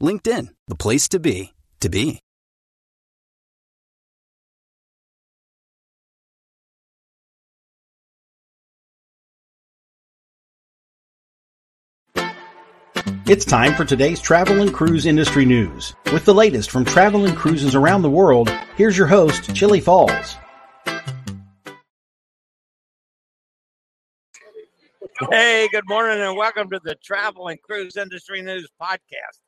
LinkedIn, the place to be, to be. It's time for today's travel and cruise industry news. With the latest from travel and cruises around the world, here's your host, Chillie Falls. Hey, good morning and welcome to the Travel and Cruise Industry News Podcast.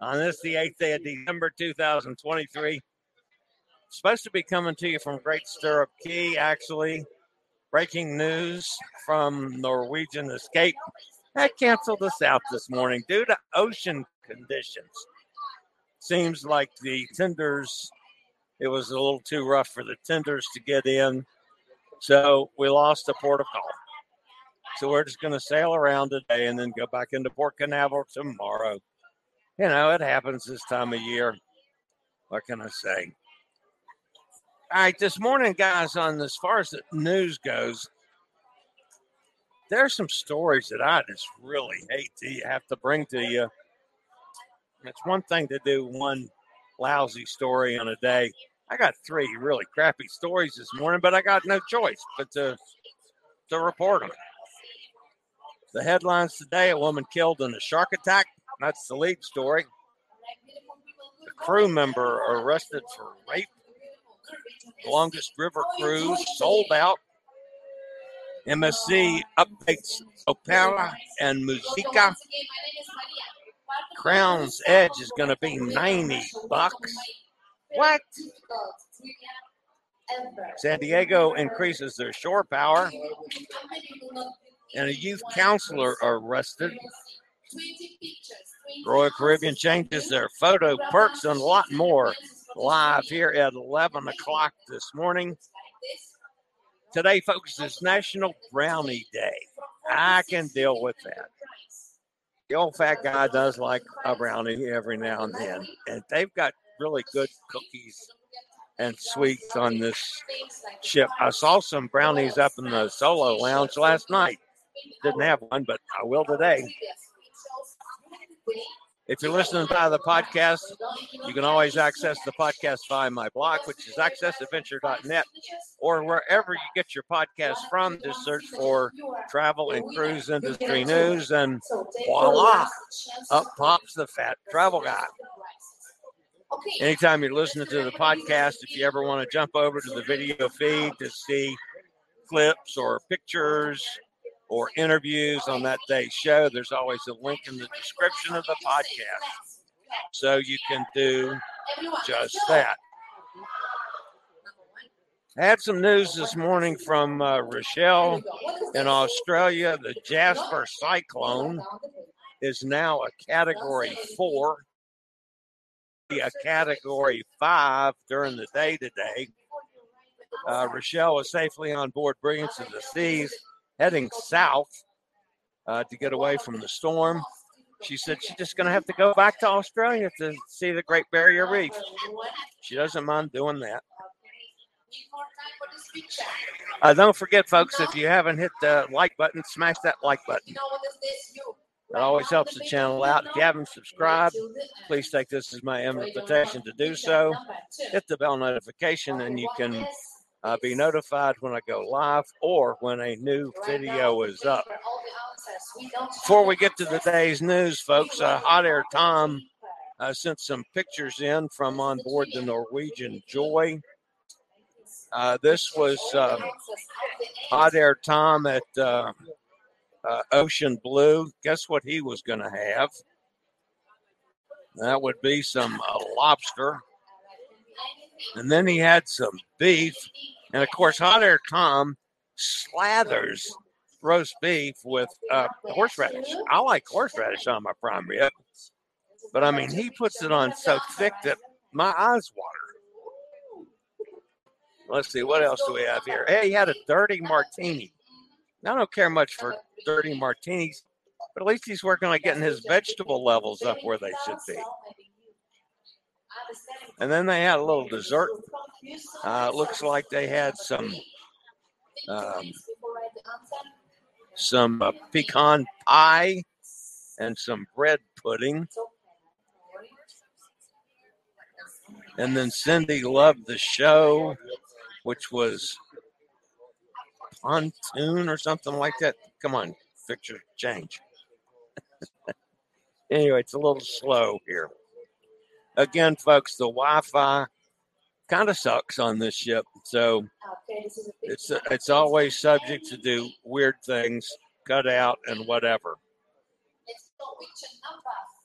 On this, the 8th day of December 2023, it's supposed to be coming to you from Great Stirrup Cay, actually. Breaking news from Norwegian Escape. I canceled us out this morning due to ocean conditions. Seems like the tenders, it was a little too rough for the tenders to get in. So we lost the port of call. So we're just going to sail around today and then go back into Port Canaveral tomorrow. You know, it happens this time of year. What can I say? All right, this morning, guys, on as far as the news goes, there's some stories that I just really hate to have to bring to you. It's one thing to do one lousy story on a day. I got three really crappy stories this morning, but I got no choice but to report them. The headlines today, a woman killed in a shark attack. That's the lead story. A crew member arrested for rape. The longest river cruise sold out. MSC updates Opera and Musica. Crown's Edge is going to be $90. What? San Diego increases their shore power. And a youth counselor arrested. Royal Caribbean changes their photo perks and a lot more. Live here at 11 o'clock this morning. Today, folks, is National Brownie Day. I can deal with that. The old fat guy does like a brownie every now and then. And they've got really good cookies and sweets on this ship. I saw some brownies up in the Solo Lounge last night. Didn't have one, but I will today. If you're listening by the podcast, you can always access the podcast via my blog, which is accessadventure.net, or wherever you get your podcast from. Just search for Travel and Cruise Industry News, and voila, up pops the fat travel guy. Anytime you're listening to the podcast, if you ever want to jump over to the video feed to see clips or pictures or interviews on that day's show, there's always a link in the description of the podcast. So you can do just that. I had some news this morning from Rochelle in Australia. The Jasper Cyclone is now a Category 4, a Category 5 during the day today. Rochelle was safely on board Brilliance of the Seas, heading south to get away from the storm. She said she's just going to have to go back to Australia to see the Great Barrier Reef. She doesn't mind doing that. Don't forget, folks, if you haven't hit the like button, smash that like button. That always helps the channel out. If you haven't subscribed, please take this as my invitation to do so. Hit the bell notification, and you can be notified when I go live or when a new video is up. Before we get to today's news, folks, Hot Air Tom I sent some pictures in from on board the Norwegian Joy. This was Hot Air Tom at Ocean Blue. Guess what he was going to have? That would be some lobster. And then he had some beef. And, of course, Hot Air Tom slathers roast beef with horseradish. I like horseradish on my prime rib. But, I mean, he puts it on so thick that my eyes water. Let's see. What else do we have here? Hey, he had a dirty martini. Now, I don't care much for dirty martinis, but at least he's working on getting his vegetable levels up where they should be. And then they had a little dessert. Looks like they had some pecan pie and some bread pudding. And then Cindy loved the show, which was pontoon or something like that. Come on, picture change. Anyway, it's a little slow here. Again, folks, the Wi-Fi kind of sucks on this ship, so it's always subject to do weird things, cut out and whatever.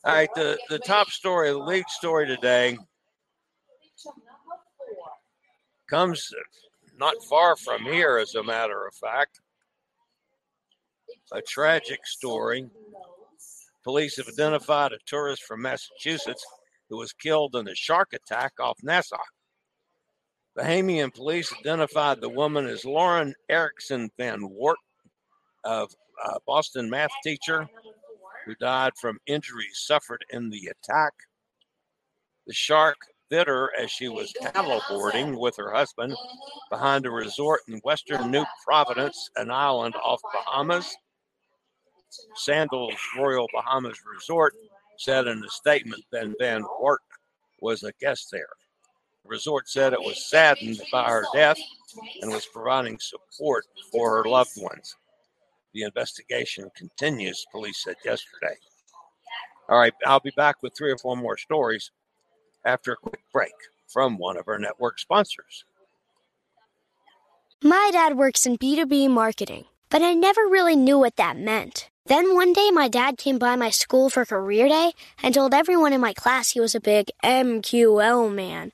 All right, the top story, the lead story today comes not far from here, as a matter of fact. A tragic story. Police have identified a tourist from Massachusetts who was killed in a shark attack off Nassau. Bahamian police identified the woman as Lauren Erickson Van Wart, a Boston math teacher who died from injuries suffered in the attack. The shark bit her as she was paddleboarding with her husband behind a resort in Western New Providence, an island off Bahamas. Sandals Royal Bahamas Resort said in a statement that Van Wart was a guest there. The resort said it was saddened by her death and was providing support for her loved ones. The investigation continues, police said yesterday. All right, I'll be back with 3 or 4 more stories after a quick break from one of our network sponsors. My dad works in B2B marketing, but I never really knew what that meant. Then one day, my dad came by my school for career day and told everyone in my class he was a big MQL man.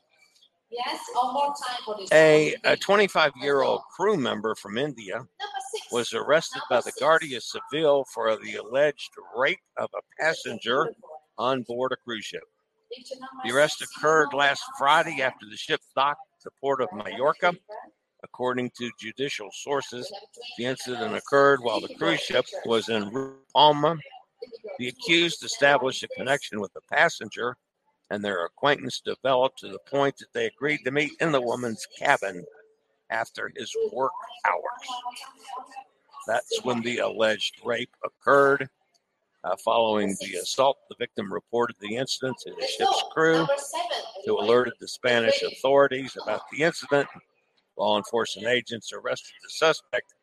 Yes, one more time for this. A 25-year-old crew member from India was arrested by the Guardia Civil for the alleged rape of a passenger on board a cruise ship. The arrest occurred last Friday after the ship docked the port of Mallorca. According to judicial sources, the incident occurred while the cruise ship was en route to Palma. The accused established a connection with the passenger, and their acquaintance developed to the point that they agreed to meet in the woman's cabin after his work hours. That's when the alleged rape occurred. Following the assault, the victim reported the incident to the ship's crew, who alerted the Spanish authorities about the incident. Law enforcement agents arrested the suspect,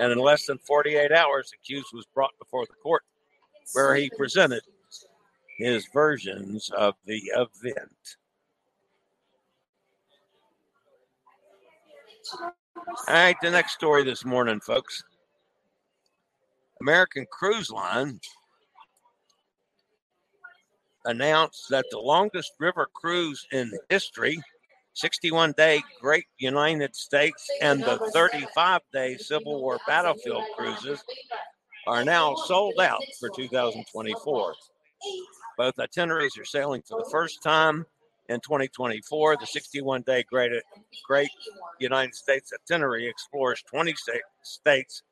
and in less than 48 hours, the accused was brought before the court, where he presented his versions of the event. All right, the next story this morning, folks. American Cruise Line announced that the longest river cruise in history 61-day Great United States and the 35-day Civil War battlefield cruises are now sold out for 2024. Both itineraries are sailing for the first time in 2024. The 61-day Great United States itinerary explores 26 states,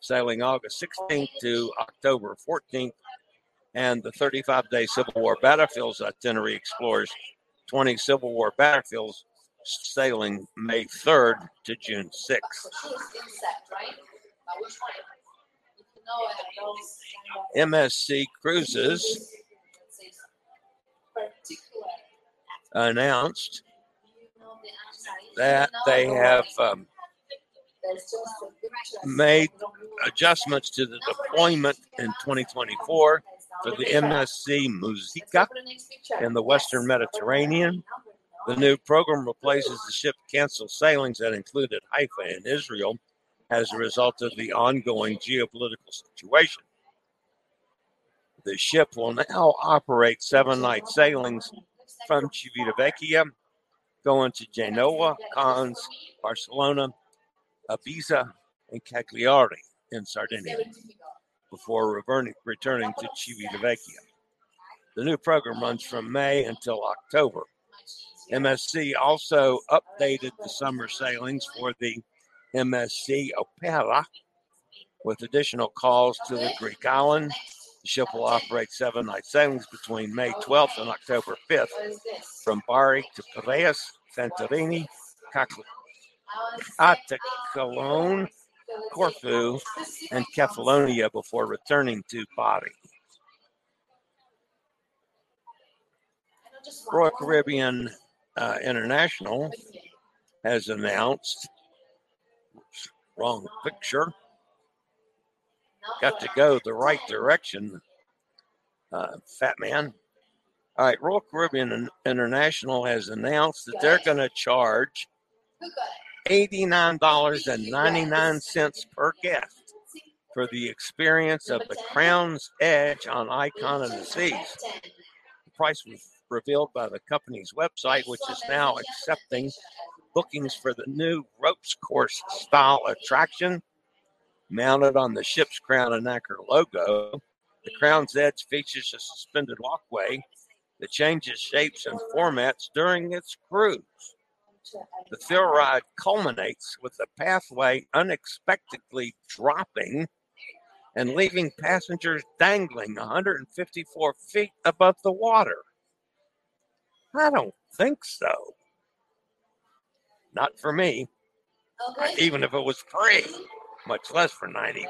sailing August 16th to October 14th, and the 35-day Civil War battlefields itinerary explores 20 Civil War battlefields, sailing May 3rd to June 6th. MSC Cruises announced that they have made adjustments to the deployment in 2024 for the MSC Musica in the Western Mediterranean. The new program replaces the ship canceled sailings that included Haifa in Israel as a result of the ongoing geopolitical situation. The ship will now operate 7-night sailings from Civitavecchia, going to Genoa, Cannes, Barcelona, Ibiza, and Cagliari in Sardinia, before returning to Civitavecchia. The new program runs from May until October. MSC also updated the summer sailings for the MSC Opera with additional calls to the Greek island. The ship will operate 7-night sailings between May 12th and October 5th from Bari to Piraeus, Santorini, Cologne, Corfu, and Kefalonia before returning to Bari. Royal Caribbean International has announced, wrong picture, got to go the right direction, fat man. All right, Royal Caribbean International has announced that they're going to charge $89.99 per guest for the experience of the Crown's Edge on Icon of the Seas. The price was revealed by the company's website, which is now accepting bookings for the new ropes course style attraction. Mounted on the ship's crown and anchor logo, the Crown's Edge features a suspended walkway that changes shapes and formats during its cruise. The thrill ride culminates with the pathway unexpectedly dropping and leaving passengers dangling 154 feet above the water. I don't think so. Not for me. Okay. Even if it was free, much less for $90.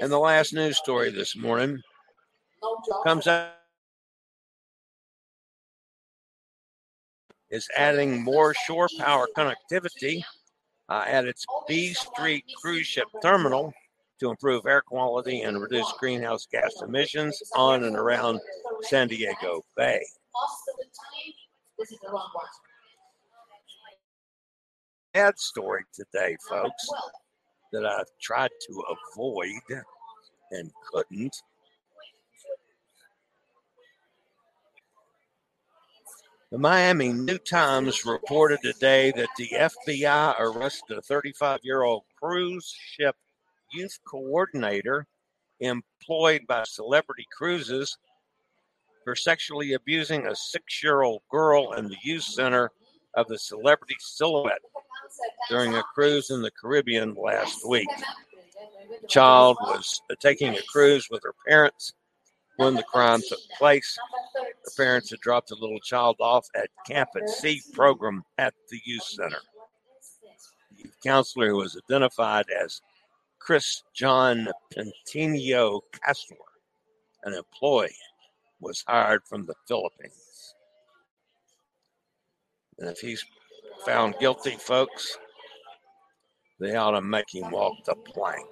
And the last news story this morning comes out is adding more shore power connectivity at its B Street cruise ship terminal to improve air quality and reduce greenhouse gas emissions on and around San Diego Bay. Sad story today, folks, that I tried to avoid and couldn't. The Miami New Times reported today that the FBI arrested a 35-year-old cruise ship youth coordinator employed by Celebrity Cruises for sexually abusing a 6-year-old girl in the youth center of the Celebrity Silhouette during a cruise in the Caribbean last week. The child was taking a cruise with her parents when the crime took place. Her parents had dropped the little child off at Camp at Sea program at the youth center. The youth counselor, who was identified as Chris John Pentino Castro, an employee, was hired from the Philippines. And if he's found guilty, folks, they ought to make him walk the plank.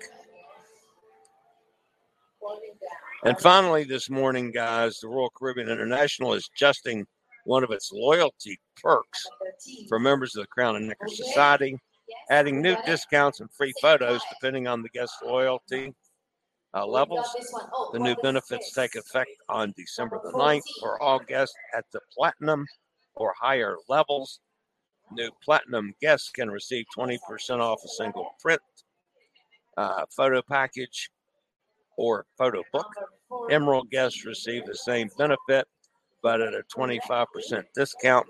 And finally, this morning, guys, the Royal Caribbean International is adjusting one of its loyalty perks for members of the Crown and Anchor Society, adding new discounts and free photos depending on the guest's loyalty. levels. The new benefits take effect on December the 9th for all guests at the Platinum or higher levels. New Platinum guests can receive 20% off a single print, photo package, or photo book. Emerald guests receive the same benefit, but at a 25% discount.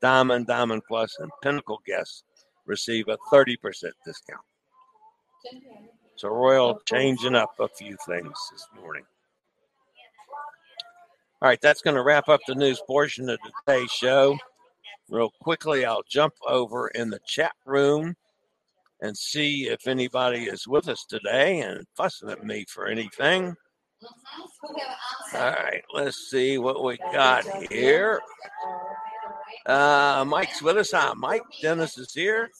Diamond, Diamond Plus, and Pinnacle guests receive a 30% discount. So Royal changing up a few things this morning. All right, that's going to wrap up the news portion of today's show. Real quickly, I'll jump over in the chat room and see if anybody is with us today and fussing at me for anything. All right, let's see what we got here. Mike's with us. Hi, Mike. Dennis is here.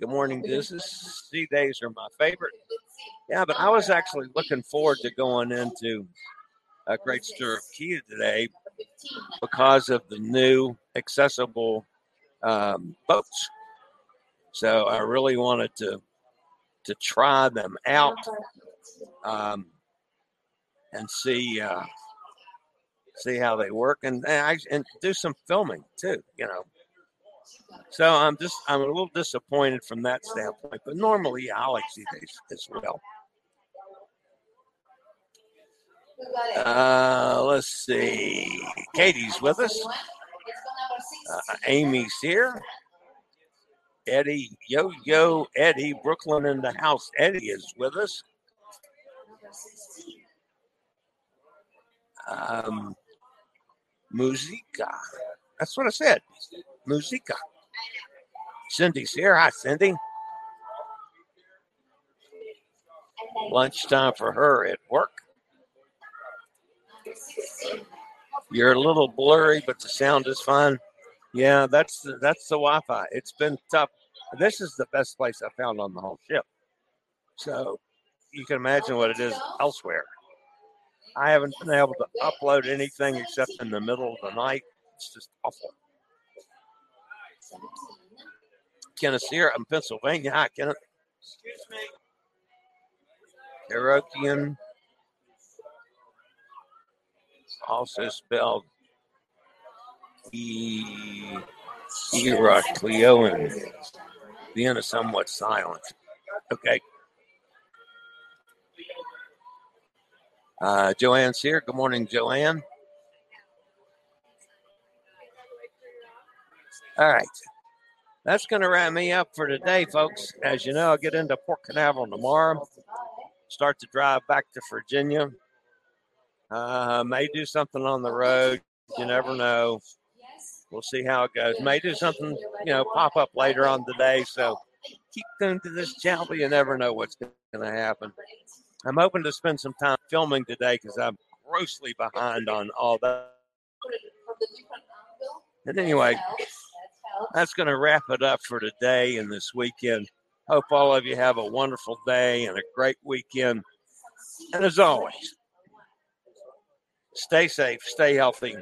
Good morning, Dennis. Sea days are my favorite. Yeah, but I was actually looking forward to going into Great Stirrup Cay today because of the new accessible boats. So I really wanted to try them out and see how they work and do some filming too, you know. So I'm a little disappointed from that standpoint, but normally I like sea days as well. Let's see. Katie's with us. Amy's here. Eddie, Yo-Yo Eddie, Brooklyn in the house. Eddie is with us. Musica. That's what I said. Musica. Cindy's here. Hi, Cindy. Lunchtime for her at work. You're a little blurry, but the sound is fine. Yeah, that's the Wi-Fi. It's been tough. This is the best place I found on the whole ship. So you can imagine what it is elsewhere. I haven't been able to upload anything except in the middle of the night. It's just awful. Kenneth here in Pennsylvania. Hi, Kenneth. Excuse me. Herokian. Also spelled Erocleoan. Vienna somewhat silent. Okay. Joanne's here. Good morning, Joanne. All right. That's going to wrap me up for today, folks. As you know, I'll get into Port Canaveral tomorrow. Start the drive back to Virginia. May do something on the road. You never know. We'll see how it goes. May do something, you know, pop up later on today. So keep tuned to this channel. You never know what's going to happen. I'm hoping to spend some time filming today because I'm grossly behind on all that. And anyway, that's going to wrap it up for today and this weekend. Hope all of you have a wonderful day and a great weekend. And as always, stay safe, stay healthy,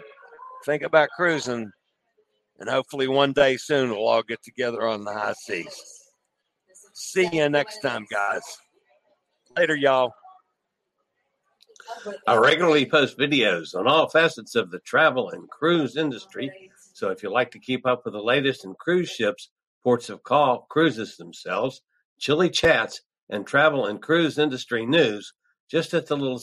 think about cruising, and hopefully one day soon we'll all get together on the high seas. See you next time, guys. Later, y'all. I regularly post videos on all facets of the travel and cruise industry, so if you'd like to keep up with the latest in cruise ships, ports of call, cruises themselves, chilly chats, and travel and cruise industry news, just at the little